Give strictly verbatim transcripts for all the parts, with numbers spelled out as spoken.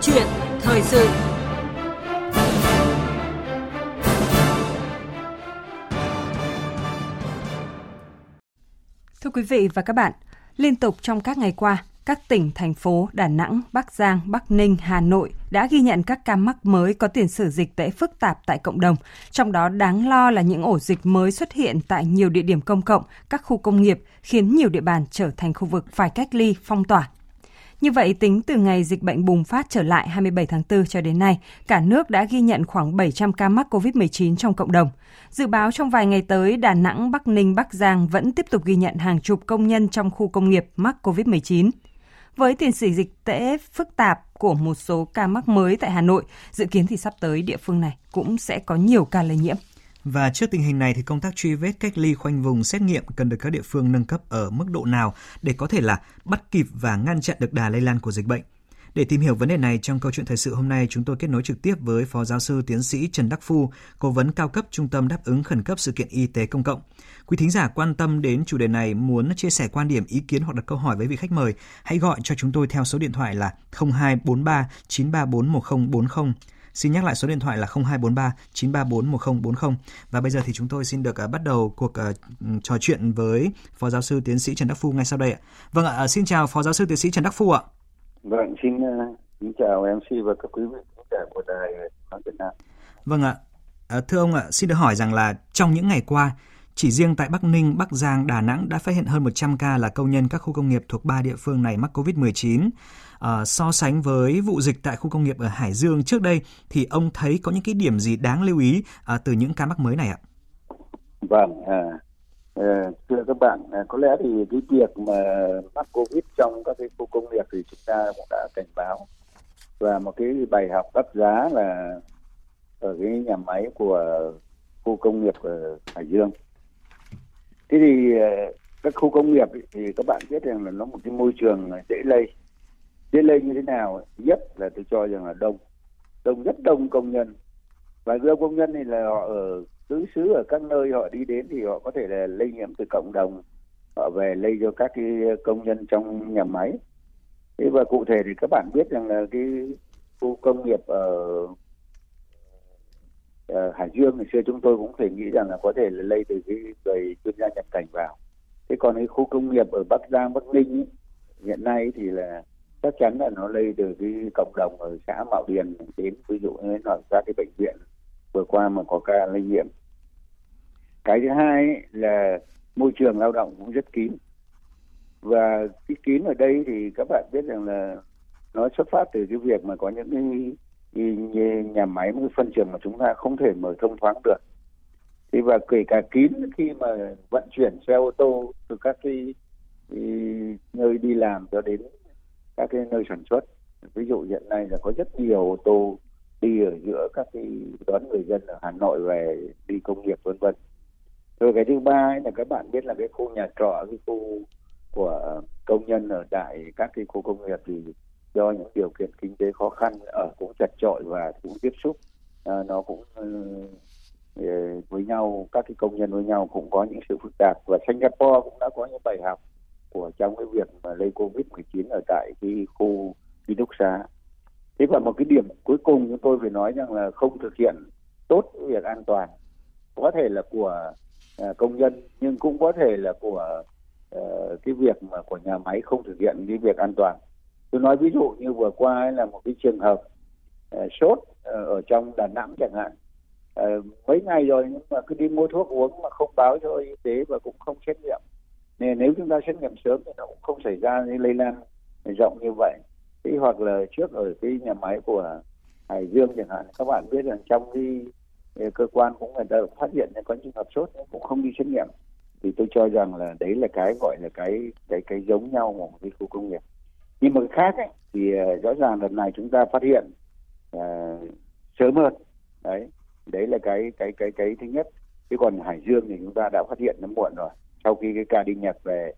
chuyện thời sự. Thưa quý vị và các bạn, liên tục trong các ngày qua, các tỉnh, thành phố Đà Nẵng, Bắc Giang, Bắc Ninh, Hà Nội đã ghi nhận các ca mắc mới có tiền sử dịch tễ phức tạp tại cộng đồng. Trong đó đáng lo là những ổ dịch mới xuất hiện tại nhiều địa điểm công cộng, các khu công nghiệp, khiến nhiều địa bàn trở thành khu vực phải cách ly, phong tỏa. Như vậy, tính từ ngày dịch bệnh bùng phát trở lại hai mươi bảy tháng tư cho đến nay, cả nước đã ghi nhận khoảng bảy trăm ca mắc covid mười chín trong cộng đồng. Dự báo trong vài ngày tới, Đà Nẵng, Bắc Ninh, Bắc Giang vẫn tiếp tục ghi nhận hàng chục công nhân trong khu công nghiệp mắc covid mười chín. Với tiền sử dịch tễ phức tạp của một số ca mắc mới tại Hà Nội, dự kiến thì sắp tới địa phương này cũng sẽ có nhiều ca lây nhiễm. Và trước tình hình này thì công tác truy vết, cách ly, khoanh vùng, xét nghiệm cần được các địa phương nâng cấp ở mức độ nào để có thể là bắt kịp và ngăn chặn được đà lây lan của dịch bệnh. Để tìm hiểu vấn đề này, trong câu chuyện thời sự hôm nay, chúng tôi kết nối trực tiếp với Phó Giáo sư Tiến sĩ Trần Đắc Phu, Cố vấn cao cấp Trung tâm Đáp ứng Khẩn cấp Sự kiện Y tế Công cộng. Quý thính giả quan tâm đến chủ đề này, muốn chia sẻ quan điểm, ý kiến hoặc đặt câu hỏi với vị khách mời, hãy gọi cho chúng tôi theo số điện thoại là không hai bốn ba chín ba bốn một không bốn không. Xin nhắc lại số điện thoại là không hai bốn ba chín ba bốn một không bốn không. Và bây giờ thì chúng tôi xin được bắt đầu cuộc trò chuyện với Phó Giáo sư Tiến sĩ Trần Đắc Phu ngay sau đây ạ. Vâng ạ, xin chào Phó Giáo sư Tiến sĩ Trần Đắc Phu ạ. Vâng, xin, xin chào em xê và các quý vị khán giả của Đài Việt Nam. Vâng ạ, thưa ông ạ, xin được hỏi rằng là trong những ngày qua, chỉ riêng tại Bắc Ninh, Bắc Giang, Đà Nẵng đã phát hiện hơn một trăm ca là công nhân các khu công nghiệp thuộc ba địa phương này mắc covid mười chín. À, so sánh với vụ dịch tại khu công nghiệp ở Hải Dương trước đây, thì ông thấy có những cái điểm gì đáng lưu ý à, từ những ca mắc mới này ạ? Vâng, à, à, thưa các bạn, à, có lẽ thì cái việc mà mắc Covid trong các cái khu công nghiệp thì chúng ta cũng đã cảnh báo. Và một cái bài học đắt giá là ở cái nhà máy của khu công nghiệp ở Hải Dương. Thế thì các khu công nghiệp thì các bạn biết rằng là nó một cái môi trường dễ lây. Dễ lây như thế nào? Nhất là tôi cho rằng là đông. Đông, rất đông công nhân. Và đông công nhân thì là họ ở tứ xứ, ở các nơi họ đi đến thì họ có thể là lây nhiễm từ cộng đồng. Họ về lây cho các cái công nhân trong nhà máy. Thế và cụ thể thì các bạn biết rằng là cái khu công nghiệp ở Hải Dương ngày xưa chúng tôi cũng thể nghĩ rằng là có thể là lây từ cái người chuyên gia nhập cảnh vào. Thế còn cái khu công nghiệp ở Bắc Giang, Bắc Ninh ấy, hiện nay thì là chắc chắn là nó lây từ cái cộng đồng ở xã Mão Điền đến, ví dụ như là các cái bệnh viện vừa qua mà có ca lây nhiễm. Cái thứ hai ấy, là môi trường lao động cũng rất kín, và cái kín ở đây thì các bạn biết rằng là nó xuất phát từ cái việc mà có những cái nhà máy, một phân xưởng mà chúng ta không thể mở thông thoáng được. Thì và kể cả kín, khi mà vận chuyển xe ô tô từ các cái, cái nơi đi làm cho đến các cái nơi sản xuất, ví dụ hiện nay là có rất nhiều ô tô đi ở giữa các cái đón người dân ở Hà Nội về đi công nghiệp vân vân. Rồi cái thứ ba là các bạn biết là cái khu nhà trọ, cái khu của công nhân ở tại các cái khu công nghiệp thì do những điều kiện kinh tế khó khăn, ở cũng chật chội và cũng tiếp xúc à, nó cũng uh, với nhau, các cái công nhân với nhau cũng có những sự phức tạp. Và Singapore cũng đã có những bài học của trong cái việc mà lây covid mười chín ở tại cái khu ký túc xá. Thế và một cái điểm cuối cùng chúng tôi phải nói rằng là không thực hiện tốt việc an toàn, có thể là của uh, công nhân, nhưng cũng có thể là của uh, cái việc mà của nhà máy không thực hiện cái việc an toàn. Tôi nói ví dụ như vừa qua ấy là một cái trường hợp uh, sốt uh, ở trong Đà Nẵng chẳng hạn. Uh, mấy ngày rồi nhưng mà cứ đi mua thuốc uống mà không báo cho y tế và cũng không xét nghiệm. Nên nếu chúng ta xét nghiệm sớm thì nó cũng không xảy ra lây lan rộng như vậy. Thế hoặc là trước ở cái nhà máy của Hải Dương chẳng hạn, các bạn biết rằng trong cái cơ quan cũng người ta phát hiện có trường hợp sốt nhưng cũng không đi xét nghiệm. Thì tôi cho rằng là đấy là cái gọi là cái cái cái giống nhau của một cái khu công nghiệp. Nhưng mà khác ấy, thì rõ ràng lần này chúng ta phát hiện uh, sớm hơn. Đấy, đấy là cái cái cái cái thứ nhất. Chứ còn Hải Dương thì chúng ta đã phát hiện nó muộn rồi. Sau khi cái ca đi Nhật về,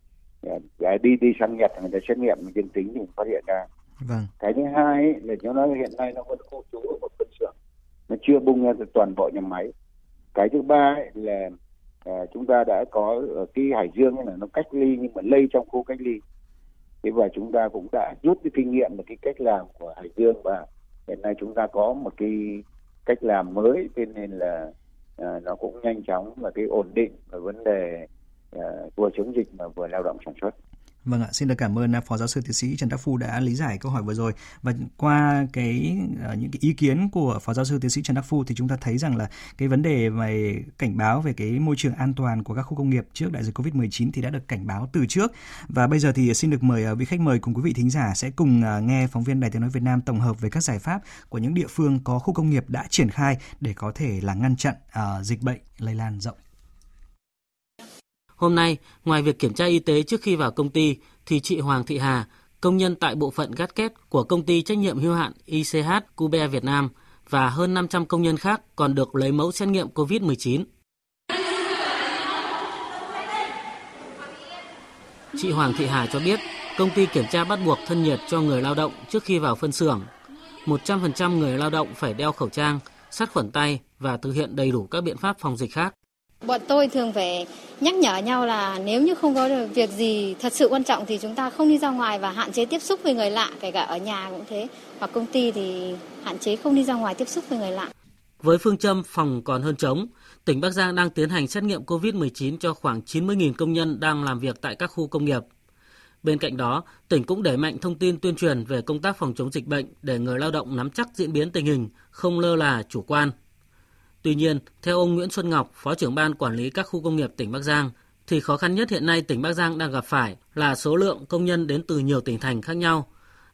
uh, đi đi sang Nhật người ta xét nghiệm dương tính thì phát hiện ra. Vâng. Cái thứ hai ấy, là chúng nói hiện nay nó vẫn khu trú ở một phân xưởng, nó chưa bung ra toàn bộ nhà máy. Cái thứ ba ấy là uh, chúng ta đã có ở cái Hải Dương là nó cách ly nhưng mà lây trong khu cách ly. Thế và chúng ta cũng đã rút cái kinh nghiệm và cái cách làm của Hải Dương, và hiện nay chúng ta có một cái cách làm mới, thế nên là à, nó cũng nhanh chóng và cái ổn định và vấn đề à, vừa chống dịch mà vừa lao động sản xuất. Vâng ạ, xin được cảm ơn Phó Giáo sư Tiến sĩ Trần Đắc Phu đã lý giải câu hỏi vừa rồi. Và qua cái những cái ý kiến của Phó Giáo sư Tiến sĩ Trần Đắc Phu thì chúng ta thấy rằng là cái vấn đề về cảnh báo về cái môi trường an toàn của các khu công nghiệp trước đại dịch covid mười chín thì đã được cảnh báo từ trước. Và bây giờ thì xin được mời vị khách mời cùng quý vị thính giả sẽ cùng nghe phóng viên Đài Tiếng nói Việt Nam tổng hợp về các giải pháp của những địa phương có khu công nghiệp đã triển khai để có thể là ngăn chặn dịch bệnh lây lan rộng. Hôm nay, ngoài việc kiểm tra y tế trước khi vào công ty, thì chị Hoàng Thị Hà, công nhân tại bộ phận gát két của công ty trách nhiệm hữu hạn i xê hát Cube Việt Nam và hơn năm trăm công nhân khác còn được lấy mẫu xét nghiệm covid mười chín. Chị Hoàng Thị Hà cho biết, công ty kiểm tra bắt buộc thân nhiệt cho người lao động trước khi vào phân xưởng. một trăm phần trăm người lao động phải đeo khẩu trang, sát khuẩn tay và thực hiện đầy đủ các biện pháp phòng dịch khác. Bọn tôi thường phải nhắc nhở nhau là nếu như không có việc gì thật sự quan trọng thì chúng ta không đi ra ngoài và hạn chế tiếp xúc với người lạ, kể cả ở nhà cũng thế, hoặc công ty thì hạn chế không đi ra ngoài tiếp xúc với người lạ. Với phương châm phòng còn hơn chống, tỉnh Bắc Giang đang tiến hành xét nghiệm covid mười chín cho khoảng chín mươi nghìn công nhân đang làm việc tại các khu công nghiệp. Bên cạnh đó, tỉnh cũng đẩy mạnh thông tin tuyên truyền về công tác phòng chống dịch bệnh để người lao động nắm chắc diễn biến tình hình, không lơ là chủ quan. Tuy nhiên, theo ông Nguyễn Xuân Ngọc, Phó trưởng ban quản lý các khu công nghiệp tỉnh Bắc Giang, thì khó khăn nhất hiện nay tỉnh Bắc Giang đang gặp phải là số lượng công nhân đến từ nhiều tỉnh thành khác nhau.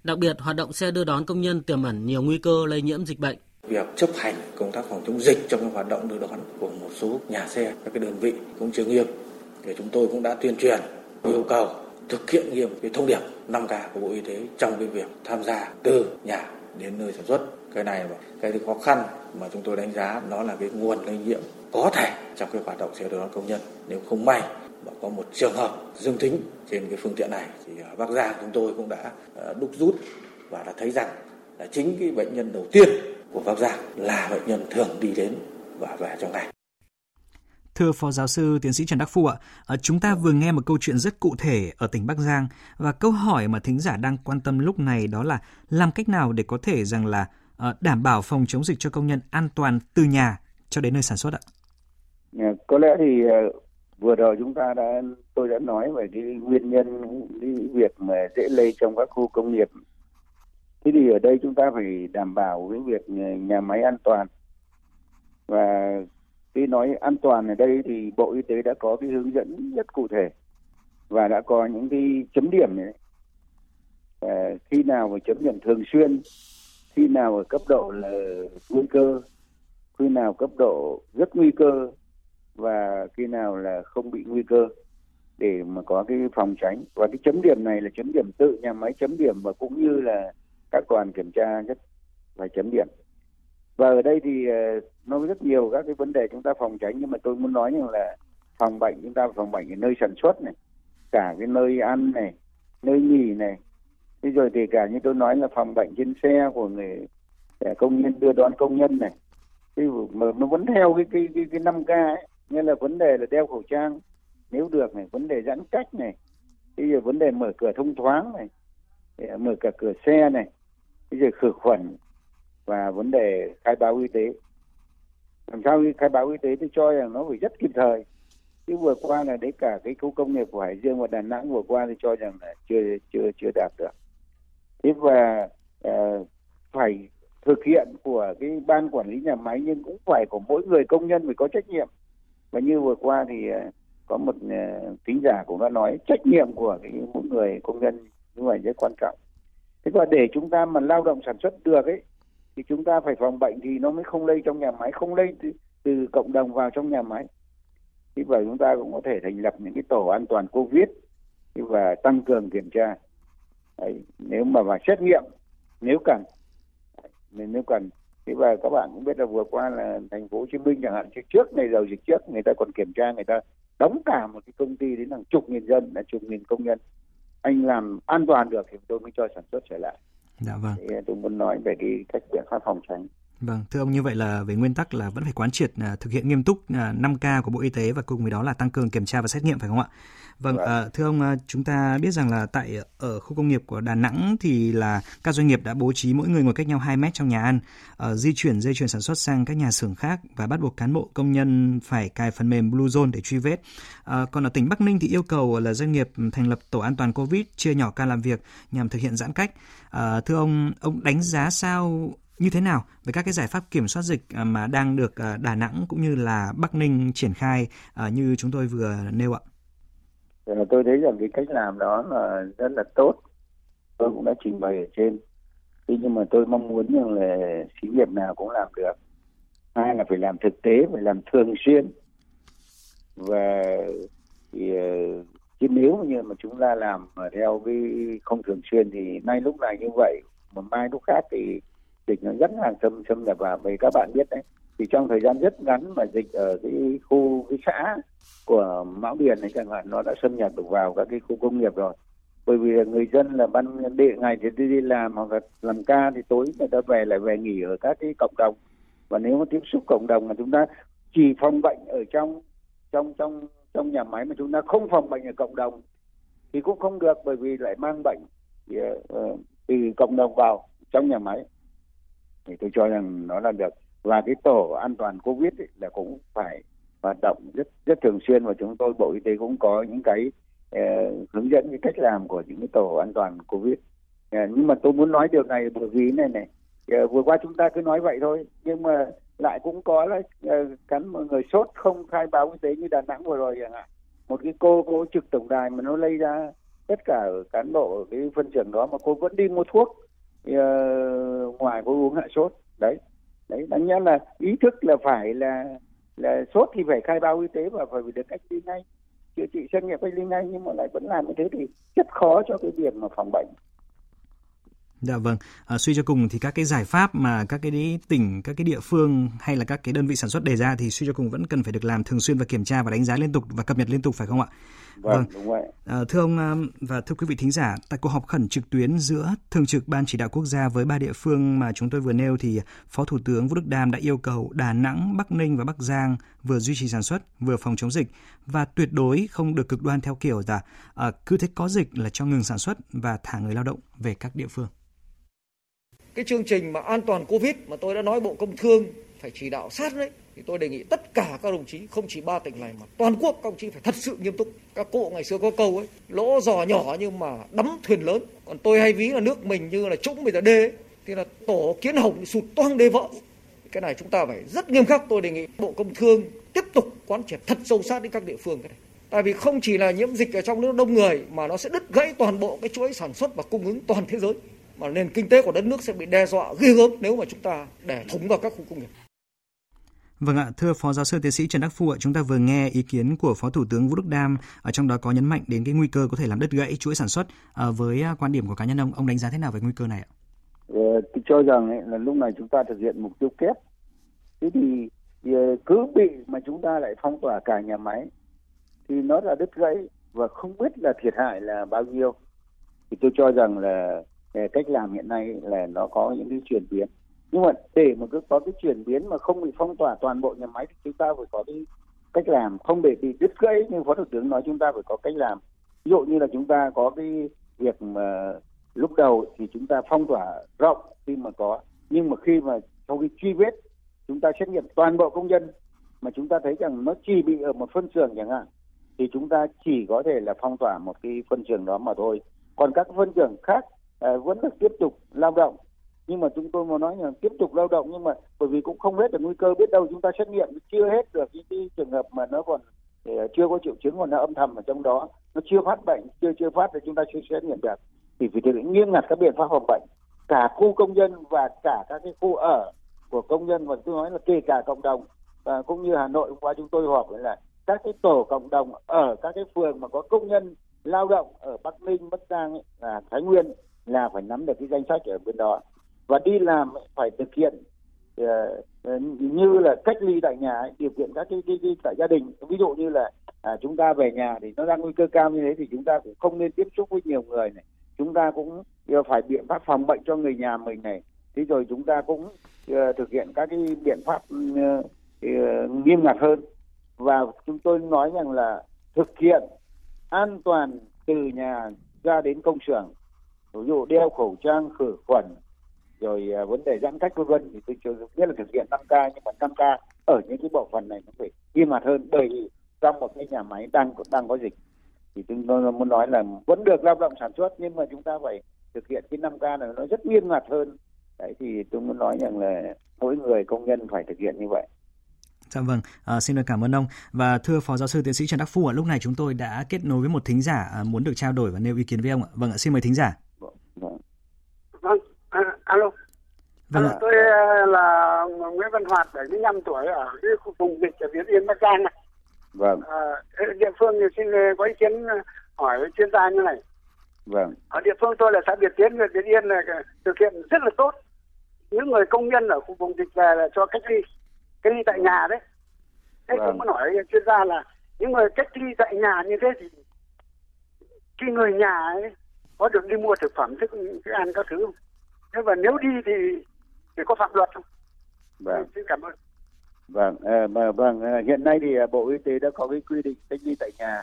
Đặc biệt, hoạt động xe đưa đón công nhân tiềm ẩn nhiều nguy cơ lây nhiễm dịch bệnh. Việc chấp hành công tác phòng chống dịch trong hoạt động đưa đón của một số nhà xe, các cái đơn vị cũng chưa nghiêm. Thì chúng tôi cũng đã tuyên truyền yêu cầu thực hiện nghiêm cái thông điệp năm K của Bộ Y tế trong cái việc tham gia từ nhà đến nơi sản xuất. Cái này là cái khó khăn mà chúng tôi đánh giá nó là cái nguồn lây nhiễm có thể trong cái hoạt động xe đưa đón công nhân. Nếu không may mà có một trường hợp dương tính trên cái phương tiện này thì ở Bắc Giang chúng tôi cũng đã đúc rút và đã thấy rằng là chính cái bệnh nhân đầu tiên của Bắc Giang là bệnh nhân thường đi đến và về trong ngày. Thưa Phó Giáo sư Tiến sĩ Trần Đắc Phu ạ, chúng ta vừa nghe một câu chuyện rất cụ thể ở tỉnh Bắc Giang, và câu hỏi mà thính giả đang quan tâm lúc này đó là làm cách nào để có thể rằng là đảm bảo phòng chống dịch cho công nhân an toàn từ nhà cho đến nơi sản xuất ạ? Có lẽ thì vừa rồi chúng ta đã tôi đã nói về cái nguyên nhân cái việc mà dễ lây trong các khu công nghiệp. Thế thì ở đây chúng ta phải đảm bảo cái việc nhà máy an toàn, và khi nói an toàn ở đây thì Bộ Y tế đã có cái hướng dẫn rất cụ thể và đã có những cái chấm điểm này. À, khi nào phải chấm điểm thường xuyên, khi nào ở cấp độ là nguy cơ, khi nào cấp độ rất nguy cơ và khi nào là không bị nguy cơ, để mà có cái phòng tránh. Và cái chấm điểm này là chấm điểm tự nhà máy chấm điểm và cũng như là các đoàn kiểm tra rất phải chấm điểm. Và ở đây thì nó rất nhiều các cái vấn đề chúng ta phòng tránh, nhưng mà tôi muốn nói rằng là phòng bệnh chúng ta phòng bệnh ở nơi sản xuất này, cả cái nơi ăn này, nơi nghỉ này. Thế rồi thì cả như tôi nói là phòng bệnh trên xe của người công nhân đưa đón công nhân này. Thế mà nó vẫn theo cái cái cái, cái năm K ấy, nên là vấn đề là đeo khẩu trang nếu được này, vấn đề giãn cách này, bây giờ vấn đề mở cửa thông thoáng này, mở cả cửa xe này, bây giờ khử khuẩn và vấn đề khai báo y tế. Làm sao khai báo y tế tôi cho rằng nó phải rất kịp thời. Chứ vừa qua là đấy cả cái khu công nghiệp của Hải Dương và Đà Nẵng vừa qua thì cho rằng là chưa chưa chưa đạt được. Thế và uh, phải thực hiện của cái ban quản lý nhà máy, nhưng cũng phải của mỗi người công nhân phải có trách nhiệm. Và như vừa qua thì uh, có một uh, thính giả cũng đã nói trách nhiệm của cái mỗi người công nhân như vậy rất quan trọng. Thế và để chúng ta mà lao động sản xuất được ấy thì chúng ta phải phòng bệnh thì nó mới không lây trong nhà máy, không lây từ, từ cộng đồng vào trong nhà máy. Thế và chúng ta cũng có thể thành lập những cái tổ an toàn Covid và tăng cường kiểm tra. Đấy, nếu mà phải xét nghiệm nếu cần nếu cần thế, và các bạn cũng biết là vừa qua là thành phố Hồ Chí Minh chẳng hạn, trước này đầu dịch trước người ta còn kiểm tra, người ta đóng cả một cái công ty đến hàng chục nghìn dân, là chục nghìn công nhân. Anh làm an toàn được thì tôi mới cho sản xuất trở lại. Dạ vâng. Thế tôi muốn nói về cái cách biện pháp phòng tránh. Vâng, thưa ông, như vậy là về nguyên tắc là vẫn phải quán triệt à, thực hiện nghiêm túc à, năm K của Bộ Y tế và cùng với đó là tăng cường kiểm tra và xét nghiệm, phải không ạ? Vâng, à, thưa ông, à, chúng ta biết rằng là tại ở khu công nghiệp của Đà Nẵng thì là các doanh nghiệp đã bố trí mỗi người ngồi cách nhau hai mét trong nhà ăn, à, di chuyển dây chuyền sản xuất sang các nhà xưởng khác và bắt buộc cán bộ công nhân phải cài phần mềm Bluezone để truy vết. À, còn ở tỉnh Bắc Ninh thì yêu cầu là doanh nghiệp thành lập tổ an toàn COVID, chia nhỏ ca làm việc nhằm thực hiện giãn cách. À, thưa ông, ông đánh giá sao, như thế nào về các cái giải pháp kiểm soát dịch mà đang được Đà Nẵng cũng như là Bắc Ninh triển khai như chúng tôi vừa nêu ạ? Tôi thấy rằng cái cách làm đó là rất là tốt. Tôi cũng đã trình bày ở trên. Thế nhưng mà tôi mong muốn rằng là xí nghiệp nào cũng làm được. Hai là phải làm thực tế, phải làm thường xuyên. Và thì, chứ nếu như mà chúng ta làm theo cái không thường xuyên thì nay lúc này như vậy, mà mai lúc khác thì dịch nó rất là xâm xâm nhập vào. Vì các bạn biết đấy, thì trong thời gian rất ngắn mà dịch ở cái khu cái xã của Mão Điền này chẳng hạn, nó đã xâm nhập được vào các cái khu công nghiệp rồi. Bởi vì người dân là ban đêm ngày thì đi làm hoặc là làm ca thì tối người ta về lại về nghỉ ở các cái cộng đồng. Và nếu mà tiếp xúc cộng đồng mà chúng ta chỉ phòng bệnh ở trong trong trong trong nhà máy mà chúng ta không phòng bệnh ở cộng đồng thì cũng không được, bởi vì lại mang bệnh thì, uh, từ cộng đồng vào trong nhà máy. Thì tôi cho rằng nó là được. Và cái tổ an toàn COVID ấy là cũng phải hoạt động rất rất thường xuyên, và chúng tôi Bộ Y tế cũng có những cái eh, hướng dẫn cái cách làm của những cái tổ an toàn COVID. Eh, nhưng mà tôi muốn nói điều này bởi vì này này eh, vừa qua chúng ta cứ nói vậy thôi, nhưng mà lại cũng có là eh, cán mọi người sốt không khai báo y tế như Đà Nẵng vừa rồi chẳng hạn. Một cái cô cô trực tổng đài mà nó lây ra tất cả ở cán bộ ở cái phân xưởng đó, mà cô vẫn đi mua thuốc ngoài có uống hạ sốt đấy đấy đáng nhẽ là ý thức là phải là là sốt thì phải khai báo y tế và phải được cách ly ngay, chữa trị xét nghiệm cách ly ngay, nhưng mà lại vẫn làm như thế thì rất khó cho cái việc mà phòng bệnh. Dạ vâng, à, suy cho cùng thì các cái giải pháp mà các cái tỉnh, các cái địa phương hay là các cái đơn vị sản xuất đề ra thì suy cho cùng vẫn cần phải được làm thường xuyên và kiểm tra và đánh giá liên tục và cập nhật liên tục, phải không ạ? Vâng, vâng. Đúng vậy. À, thưa ông và thưa quý vị thính giả, tại cuộc họp khẩn trực tuyến giữa Thường trực Ban Chỉ đạo Quốc gia với ba địa phương mà chúng tôi vừa nêu thì Phó Thủ tướng Vũ Đức Đam đã yêu cầu Đà Nẵng, Bắc Ninh và Bắc Giang vừa duy trì sản xuất, vừa phòng chống dịch và tuyệt đối không được cực đoan theo kiểu là à, cứ thế có dịch là cho ngừng sản xuất và thả người lao động về các địa phương. Cái chương trình mà an toàn COVID mà tôi đã nói Bộ Công Thương phải chỉ đạo sát đấy, thì tôi đề nghị tất cả các đồng chí, không chỉ ba tỉnh này mà toàn quốc các đồng chí phải thật sự nghiêm túc. Các cụ ngày xưa có câu ấy, lỗ giò nhỏ nhưng mà đắm thuyền lớn. Còn tôi hay ví là nước mình như là trũng bây giờ đê ấy, thì là tổ kiến hồng sụt toang đê vỡ. Cái này chúng ta phải rất nghiêm khắc. Tôi đề nghị Bộ Công Thương tiếp tục quán triệt thật sâu sát đến các địa phương cái này. Tại vì không chỉ là nhiễm dịch ở trong nước đông người mà nó sẽ đứt gãy toàn bộ cái chuỗi sản xuất và cung ứng toàn thế giới, mà nền kinh tế của đất nước sẽ bị đe dọa ghê gớm nếu mà chúng ta để thủng vào các khu công nghiệp. Vâng ạ, thưa Phó Giáo sư Tiến sĩ Trần Đắc Phu ạ, chúng ta vừa nghe ý kiến của Phó Thủ tướng Vũ Đức Đam, ở trong đó có nhấn mạnh đến cái nguy cơ có thể làm đứt gãy chuỗi sản xuất. À, với quan điểm của cá nhân ông, ông đánh giá thế nào về nguy cơ này ạ? Ừ, tôi cho rằng ấy, là lúc này chúng ta thực hiện mục tiêu kép. Thế thì, thì cứ bị mà chúng ta lại phong tỏa cả nhà máy thì nó là đứt gãy và không biết là thiệt hại là bao nhiêu. Thì tôi cho rằng là cách làm hiện nay là nó có những cái chuyển biến, nhưng mà để mà cứ có cái chuyển biến mà không bị phong tỏa toàn bộ nhà máy thì chúng ta phải có cái cách làm, không để bị đứt gãy như Phó Thủ tướng nói. Chúng ta phải có cách làm, ví dụ như là chúng ta có cái việc mà lúc đầu thì chúng ta phong tỏa rộng khi mà có, nhưng mà khi mà sau khi truy vết chúng ta xét nghiệm toàn bộ công nhân mà chúng ta thấy rằng nó chỉ bị ở một phân xưởng chẳng hạn thì chúng ta chỉ có thể là phong tỏa một cái phân xưởng đó mà thôi, còn các phân xưởng khác À, vẫn được tiếp tục lao động. Nhưng mà chúng tôi muốn nói là tiếp tục lao động, nhưng mà bởi vì cũng không hết được nguy cơ, biết đâu chúng ta xét nghiệm chưa hết được những cái trường hợp mà nó còn thì, chưa có triệu chứng, còn nó âm thầm ở trong đó, nó chưa phát bệnh, chưa chưa phát thì chúng ta chưa xét nghiệm được. Thì vì thế nghiêm ngặt các biện pháp phòng bệnh cả khu công nhân và cả các cái khu ở của công nhân, và tôi nói là kể cả cộng đồng. Và cũng như Hà Nội hôm qua chúng tôi họp là các cái tổ cộng đồng ở các cái phường mà có công nhân lao động ở Bắc Ninh, Bắc Giang ấy, à, Thái Nguyên là phải nắm được cái danh sách ở bên đó và đi làm phải thực hiện uh, như là cách ly tại nhà, điều kiện các cái, cái, cái tại gia đình. Ví dụ như là à, chúng ta về nhà thì nó đang nguy cơ cao như thế thì chúng ta cũng không nên tiếp xúc với nhiều người này, chúng ta cũng phải biện pháp phòng bệnh cho người nhà mình này, thế rồi chúng ta cũng uh, thực hiện các cái biện pháp uh, uh, nghiêm ngặt hơn. Và chúng tôi nói rằng là thực hiện an toàn từ nhà ra đến công xưởng, ví dụ đeo khẩu trang, khử khuẩn, rồi uh, vấn đề giãn cách vân vân, thì tôi cho biết là thực hiện năm K, nhưng mà năm K ở những cái bộ phận này nó phải nghiêm ngặt hơn, bởi vì trong một cái nhà máy đang đang có dịch thì tôi muốn nói là vẫn được lao động sản xuất, nhưng mà chúng ta phải thực hiện cái năm K này nó rất nghiêm ngặt hơn. Đấy, thì tôi muốn nói rằng là mỗi người công nhân phải thực hiện như vậy. Dạ vâng, à, xin được cảm ơn ông. Và thưa Phó Giáo sư Tiến sĩ Trần Đắc Phu, lúc này chúng tôi đã kết nối với một thính giả muốn được trao đổi và nêu ý kiến với ông ạ. Vâng ạ, xin mời thính giả. Vâng, vâng. À, alo. Vâng à, tôi là Nguyễn Văn Hoạt, bảy mươi lăm tuổi, ở cái khu vùng dịch ở Việt Yên, Bắc Giang này. Vâng. À, địa phương thì xin có ý kiến hỏi với chuyên gia như này. Vâng. Ở địa phương tôi là xã Việt Tiến, Việt Yên là thực hiện rất là tốt. Những người công nhân ở khu vùng dịch về là cho cách ly, cách ly tại nhà đấy. Thế vâng. Tôi muốn hỏi chuyên gia là những người cách ly tại nhà như thế thì cái người nhà ấy có được đi mua thực phẩm, thức ăn các thứ không? Thế và nếu đi thì thì có phạm luật không? Vâng. Xin cảm ơn. Vâng, à, mà, vâng à, hiện nay thì Bộ Y tế đã có cái quy định cách ly tại nhà.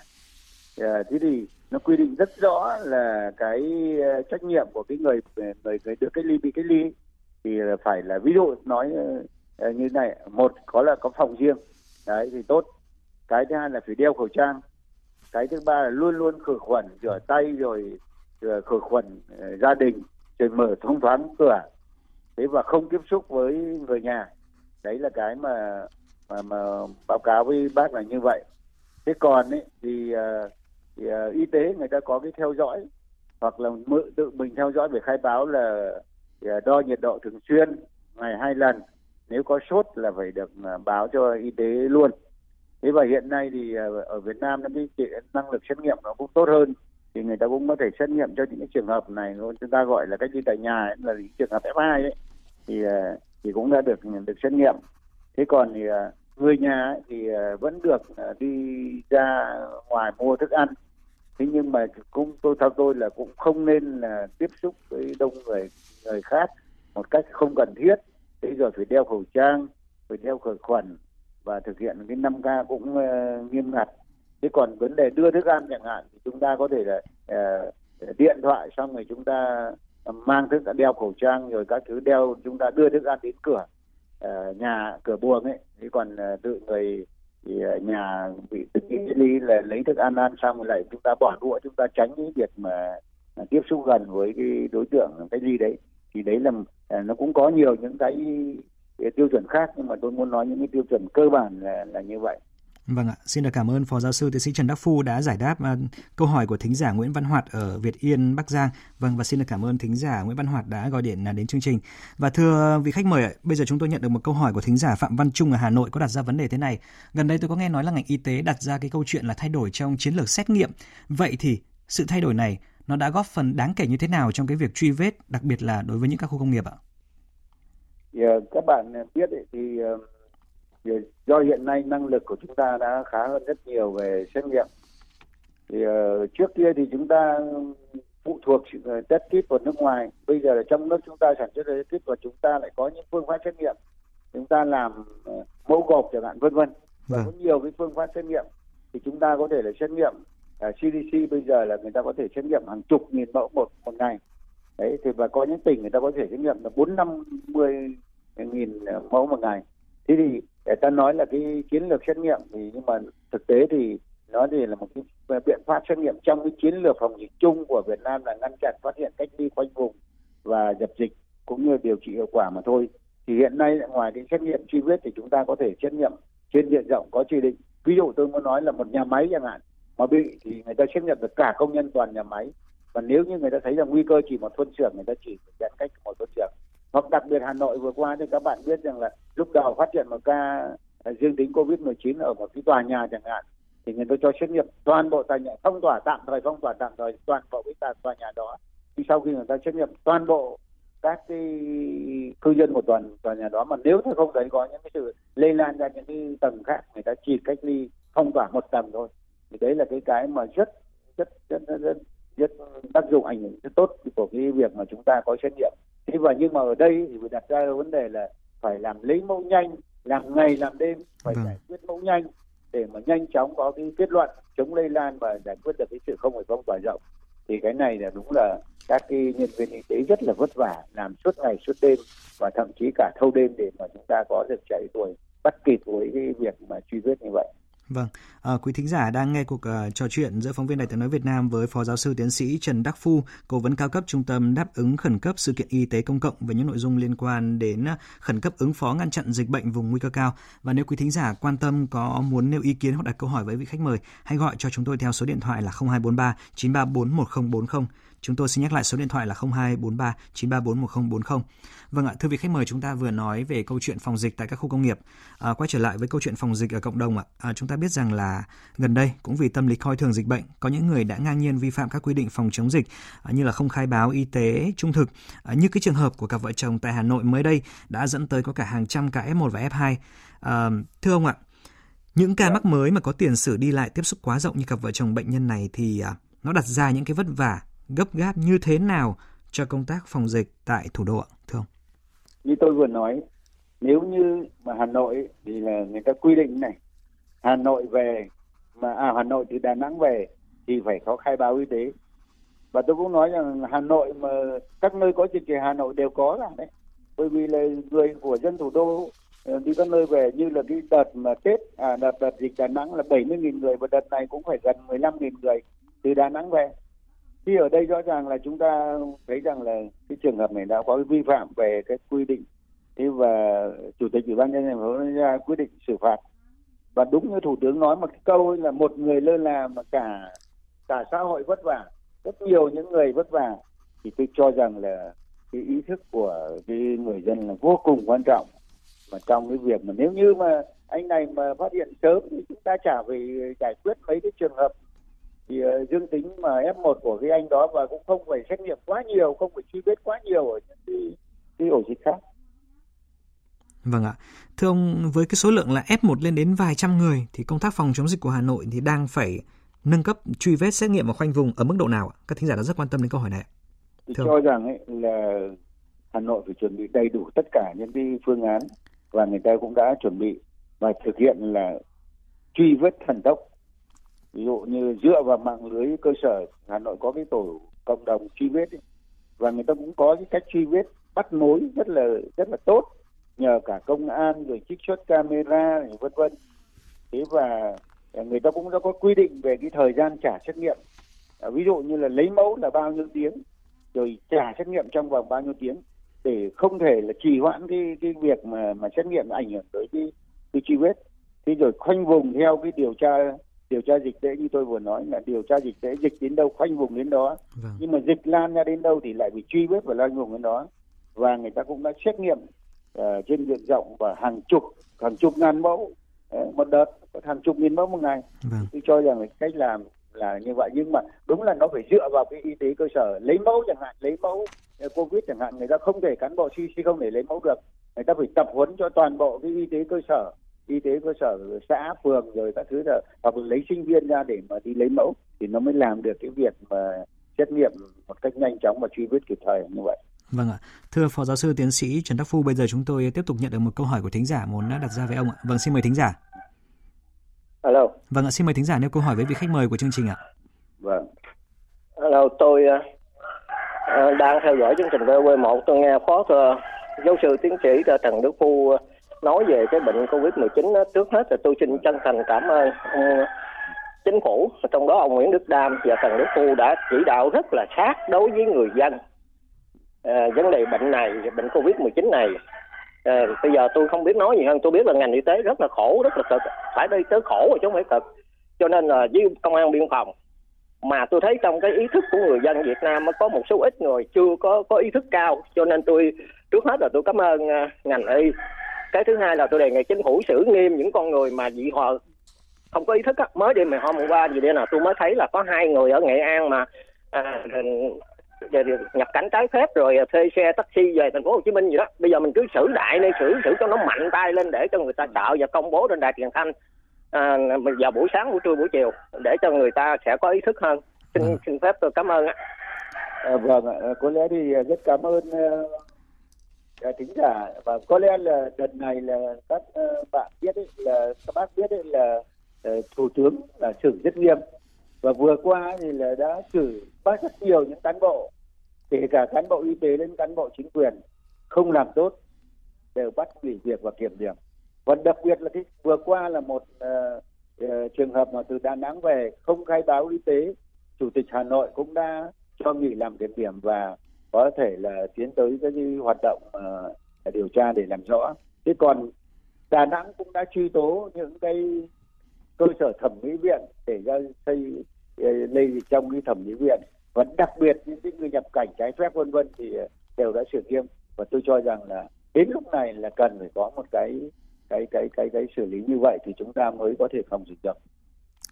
À, thế thì nó quy định rất rõ là cái uh, trách nhiệm của cái người người người được cách ly, bị cách ly thì phải là, ví dụ nói uh, như này, một có là có phòng riêng, đấy thì tốt. Cái thứ hai là phải đeo khẩu trang. Cái thứ ba là luôn luôn khử khuẩn, rửa tay rồi, rồi khử khuẩn uh, gia đình, rồi mở thông thoáng cửa, thế và không tiếp xúc với người nhà. Đấy là cái mà mà mà báo cáo với bác là như vậy. Thế còn ấy, thì, uh, thì uh, y tế người ta có cái theo dõi, hoặc là tự mình theo dõi, về khai báo là uh, đo nhiệt độ thường xuyên ngày hai lần, nếu có sốt là phải được uh, báo cho y tế luôn. Thế và hiện nay thì uh, ở Việt Nam cái năng lực xét nghiệm nó cũng tốt hơn, thì người ta cũng có thể xét nghiệm cho những cái trường hợp này, chúng ta gọi là cách ly tại nhà ấy, là những trường hợp ép hai ấy, thì uh, thì cũng đã được được xét nghiệm. Thế còn thì uh, người nhà thì vẫn được đi ra ngoài mua thức ăn, thế nhưng mà cũng tôi theo tôi là cũng không nên là tiếp xúc với đông người người khác một cách không cần thiết. Thế rồi phải đeo khẩu trang, phải đeo khử khuẩn và thực hiện cái năm K cũng uh, nghiêm ngặt. Thế còn vấn đề đưa thức ăn chẳng hạn, thì chúng ta có thể là uh, điện thoại xong rồi chúng ta mang thức ăn, đeo khẩu trang rồi các thứ, đeo chúng ta đưa thức ăn đến cửa nhà, cửa buồng ấy. Thế còn tự người thì nhà bị tự cách ly là lấy thức ăn ăn xong lại chúng ta bỏ đũa, chúng ta tránh cái việc mà tiếp xúc gần với cái đối tượng cách ly đấy. Thì đấy là nó cũng có nhiều những cái tiêu chuẩn khác, nhưng mà tôi muốn nói những cái tiêu chuẩn cơ bản là, là như vậy. Vâng ạ, xin được cảm ơn Phó Giáo sư Tiến sĩ Trần Đắc Phu đã giải đáp uh, câu hỏi của thính giả Nguyễn Văn Hoạt ở Việt Yên, Bắc Giang. Vâng, và xin được cảm ơn thính giả Nguyễn Văn Hoạt đã gọi điện uh, đến chương trình. Và thưa vị khách mời, bây giờ chúng tôi nhận được một câu hỏi của thính giả Phạm Văn Trung ở Hà Nội có đặt ra vấn đề thế này. Gần đây tôi có nghe nói là ngành y tế đặt ra cái câu chuyện là thay đổi trong chiến lược xét nghiệm. Vậy thì sự thay đổi này nó đã góp phần đáng kể như thế nào trong cái việc truy vết, đặc biệt là đối với những các khu công nghiệp ạ? Yeah, các bạn biết ấy, thì... Uh... do hiện nay năng lực của chúng ta đã khá hơn rất nhiều về xét nghiệm. Thì uh, trước kia thì chúng ta phụ thuộc test kit của nước ngoài, bây giờ là trong nước chúng ta sản xuất test kit và chúng ta lại có những phương pháp xét nghiệm, chúng ta làm uh, mẫu gộp chẳng hạn vân vân. Và có nhiều cái phương pháp xét nghiệm thì chúng ta có thể là xét nghiệm uh, xê đê xê bây giờ là người ta có thể xét nghiệm hàng chục nghìn mẫu một một ngày. Đấy, thì và có những tỉnh người ta có thể xét nghiệm là bốn năm mươi nghìn mẫu một ngày. Thế thì để ta nói là cái chiến lược xét nghiệm, thì nhưng mà thực tế thì nó thì là một cái biện pháp xét nghiệm trong cái chiến lược phòng dịch chung của Việt Nam là ngăn chặn, phát hiện, cách ly, khoanh vùng và dập dịch cũng như điều trị hiệu quả mà thôi. Thì hiện nay ngoài cái xét nghiệm truy vết thì chúng ta có thể xét nghiệm trên diện rộng có chỉ định. Ví dụ tôi muốn nói là một nhà máy chẳng hạn mà bị thì người ta xét nghiệm được cả công nhân toàn nhà máy, và nếu như người ta thấy rằng nguy cơ chỉ một phân xưởng, người ta chỉ giãn cách một phân xưởng. Hoặc đặc biệt Hà Nội vừa qua thì các bạn biết rằng là lúc đầu phát hiện một ca dương tính covid mười chín ở một cái tòa nhà chẳng hạn, thì người ta cho xét nghiệm toàn bộ tòa nhà, phong tỏa tạm thời, phong tỏa tạm thời toàn bộ cái tòa nhà đó. Thì sau khi người ta xét nghiệm toàn bộ các cái cư dân của toàn tòa nhà đó, mà nếu thấy không thấy có những cái sự lây lan ra những cái tầng khác, người ta chỉ cách ly, phong tỏa một tầng thôi. Thì đấy là cái cái mà rất rất rất rất, rất tác dụng, ảnh hưởng rất tốt của cái việc mà chúng ta có xét nghiệm. Thế và nhưng mà ở đây thì đặt ra vấn đề là phải làm lấy mẫu nhanh, làm ngày làm đêm, phải giải quyết mẫu nhanh để mà nhanh chóng có cái kết luận chống lây lan và giải quyết được cái sự không phải phong tỏa rộng. Thì cái này là đúng là các cái nhân viên y tế rất là vất vả, làm suốt ngày suốt đêm và thậm chí cả thâu đêm để mà chúng ta có được chạy đuổi bắt kịp với cái việc mà truy vết như vậy. Vâng, à, quý thính giả đang nghe cuộc uh, trò chuyện giữa phóng viên Đài Tiếng nói Việt Nam với Phó Giáo sư Tiến sĩ Trần Đắc Phu, cố vấn cao cấp Trung tâm đáp ứng khẩn cấp sự kiện y tế công cộng về những nội dung liên quan đến khẩn cấp ứng phó ngăn chặn dịch bệnh vùng nguy cơ cao. Và nếu quý thính giả quan tâm có muốn nêu ý kiến hoặc đặt câu hỏi với vị khách mời, hãy gọi cho chúng tôi theo số điện thoại là không hai bốn ba chín ba bốn một không bốn không. Chúng tôi xin nhắc lại số điện thoại là không hai bốn ba chín ba bốn một không bốn không. Vâng ạ, thưa vị khách mời, chúng ta vừa nói về câu chuyện phòng dịch tại các khu công nghiệp. À, quay trở lại với câu chuyện phòng dịch ở cộng đồng ạ. À, chúng ta biết rằng là gần đây cũng vì tâm lý coi thường dịch bệnh, có những người đã ngang nhiên vi phạm các quy định phòng chống dịch à, như là không khai báo y tế trung thực. À, như cái trường hợp của cặp vợ chồng tại Hà Nội mới đây đã dẫn tới có cả hàng trăm ca ép một và ép hai. À, thưa ông ạ, những ca mắc mới mà có tiền sử đi lại tiếp xúc quá rộng như cặp vợ chồng bệnh nhân này thì à, nó đặt ra những cái vất vả gấp gáp như thế nào cho công tác phòng dịch tại thủ đô ạ, thưa ông? Như tôi vừa nói, nếu như mà Hà Nội thì là người ta quy định này, Hà Nội về mà à Hà Nội từ Đà Nẵng về thì phải có khai báo y tế. Và tôi cũng nói rằng Hà Nội mà các nơi có dịch thì Hà Nội đều có cả đấy. Bởi vì là người của dân thủ đô đi các nơi về, như là cái đợt mà Tết à đợt đợt dịch Đà Nẵng là bảy mươi nghìn người và đợt này cũng phải gần mười lăm nghìn người từ Đà Nẵng về. Thì ở đây rõ ràng là chúng ta thấy rằng là cái trường hợp này đã có cái vi phạm về cái quy định. Thế và Chủ tịch Ủy ban nhân dân thành phố ra quyết định xử phạt. Và đúng như Thủ tướng nói một câu là một người lơ là mà cả cả xã hội vất vả, rất nhiều những người vất vả. Thì tôi cho rằng là cái ý thức của cái người dân là vô cùng quan trọng. Mà trong cái việc mà nếu như mà anh này mà phát hiện sớm thì chúng ta chả phải giải quyết mấy cái trường hợp thì dương tính mà ép một của cái anh đó, và cũng không phải xét nghiệm quá nhiều, không phải truy vết quá nhiều ở những cái, cái ổ dịch khác. Vâng ạ. Thưa ông, với cái số lượng là ép một lên đến vài trăm người thì công tác phòng chống dịch của Hà Nội thì đang phải nâng cấp truy vết, xét nghiệm và khoanh vùng ở mức độ nào ạ? Các thính giả đã rất quan tâm đến câu hỏi này. Tôi cho rằng ấy, là Hà Nội phải chuẩn bị đầy đủ tất cả những cái phương án và người ta cũng đã chuẩn bị và thực hiện là truy vết thần tốc. Ví dụ như dựa vào mạng lưới cơ sở, Hà Nội có cái tổ cộng đồng truy vết ấy, và người ta cũng có cái cách truy vết bắt mối rất là rất là tốt, nhờ cả công an rồi trích xuất camera rồi vân vân. Thế và người ta cũng đã có quy định về cái thời gian trả xét nghiệm, à, ví dụ như là lấy mẫu là bao nhiêu tiếng rồi trả xét nghiệm trong vòng bao nhiêu tiếng để không thể là trì hoãn cái cái việc mà mà xét nghiệm ảnh hưởng tới cái cái truy vết. Thế rồi khoanh vùng theo cái điều tra điều tra dịch tễ, như tôi vừa nói là điều tra dịch tễ, dịch đến đâu khoanh vùng đến đó. Vâng. Nhưng mà dịch lan ra đến đâu thì lại bị truy vết và lan vùng đến đó. Và người ta cũng đã xét nghiệm uh, trên diện rộng và hàng chục hàng chục ngàn mẫu uh, một đợt, hàng chục nghìn mẫu một ngày. Vâng. Tôi cho rằng là cách làm là như vậy, nhưng mà đúng là nó phải dựa vào cái y tế cơ sở. Lấy mẫu chẳng hạn, lấy mẫu uh, Covid chẳng hạn, người ta không thể cán bộ xê xê không để lấy mẫu được, người ta phải tập huấn cho toàn bộ cái y tế cơ sở, y tế cơ sở xã phường rồi các thứ, là hoặc là lấy sinh viên ra để mà đi lấy mẫu thì nó mới làm được cái việc mà xét nghiệm một cách nhanh chóng và truy vết kịp thời như vậy. Vâng ạ, thưa Phó Giáo sư Tiến sĩ Trần Đắc Phu, bây giờ chúng tôi tiếp tục nhận được một câu hỏi của thính giả muốn đặt ra với ông ạ. Vâng, xin mời thính giả. Alo. Vâng ạ, xin mời thính giả nêu câu hỏi với vị khách mời của chương trình ạ. Vâng. Alo, tôi uh, đang theo dõi chương trình vê o vê một, tôi nghe Phó uh, Giáo sư Tiến sĩ uh, Trần Đắc Phu uh, nói về cái bệnh covid mười chín đó. Trước hết là tôi xin chân thành cảm ơn ông chính phủ, trong đó ông Nguyễn Đức Đam và Trần Đắc Phu đã chỉ đạo rất là sát đối với người dân à, vấn đề bệnh này, bệnh covid mười chín này. À, bây giờ tôi không biết nói gì hơn, tôi biết là ngành y tế rất là khổ, rất là cực, phải đi tới khổ rồi chứ không phải cực. Cho nên là với công an biên phòng, mà tôi thấy trong cái ý thức của người dân Việt Nam có một số ít người chưa có có ý thức cao, cho nên tôi trước hết là tôi cảm ơn uh, ngành y. Cái thứ hai là tôi đề nghị chính phủ xử nghiêm những con người mà dị họ không có ý thức á. Mới đêm mười hôm qua gì đây là tôi mới thấy là có hai người ở Nghệ An mà à, nhập cảnh trái phép rồi thuê xe taxi về thành phố Hồ Chí Minh gì đó. Bây giờ mình cứ xử đại nên xử xử cho nó mạnh tay lên để cho người ta tạo và công bố trên đài truyền thanh à, vào buổi sáng, buổi trưa, buổi chiều để cho người ta sẽ có ý thức hơn. Xin, xin phép tôi cảm ơn á. À, vâng, có lẽ thì rất cảm ơn thính giả, và có lẽ là đợt này là các bạn biết ấy, là các bác biết ấy, là Thủ tướng là xử rất nghiêm, và vừa qua thì là đã xử bắt rất nhiều những cán bộ, kể cả cán bộ y tế đến cán bộ chính quyền không làm tốt đều bắt nghỉ việc và kiểm điểm. Và đặc biệt là cái vừa qua là một uh, uh, trường hợp mà từ Đà Nẵng về không khai báo y tế, Chủ tịch Hà Nội cũng đã cho nghỉ làm kiểm điểm và có thể là tiến tới cái hoạt động uh, điều tra để làm rõ. Thế còn Đà Nẵng cũng đã truy tố những cái cơ sở thẩm mỹ viện để ra xây lên trong cái thẩm mỹ viện, và đặc biệt những cái người nhập cảnh trái phép vân vân thì đều đã xử nghiêm. Và tôi cho rằng là đến lúc này là cần phải có một cái cái cái cái cái xử lý như vậy thì chúng ta mới có thể phòng dịch được.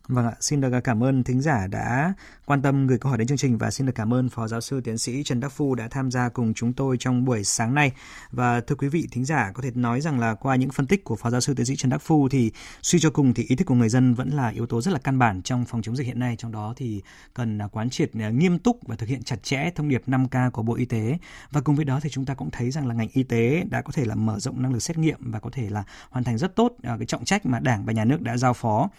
Vâng ạ, xin được cảm ơn thính giả đã quan tâm gửi câu hỏi đến chương trình, và xin được cảm ơn Phó Giáo sư Tiến sĩ Trần Đắc Phu đã tham gia cùng chúng tôi trong buổi sáng nay. Và thưa quý vị thính giả, có thể nói rằng là qua những phân tích của Phó Giáo sư Tiến sĩ Trần Đắc Phu thì suy cho cùng thì ý thức của người dân vẫn là yếu tố rất là căn bản trong phòng chống dịch hiện nay, trong đó thì cần quán triệt nghiêm túc và thực hiện chặt chẽ thông điệp năm K của Bộ Y tế. Và cùng với đó thì chúng ta cũng thấy rằng là ngành y tế đã có thể là mở rộng năng lực xét nghiệm và có thể là hoàn thành rất tốt cái trọng trách mà Đảng và Nhà nước đã giao phó.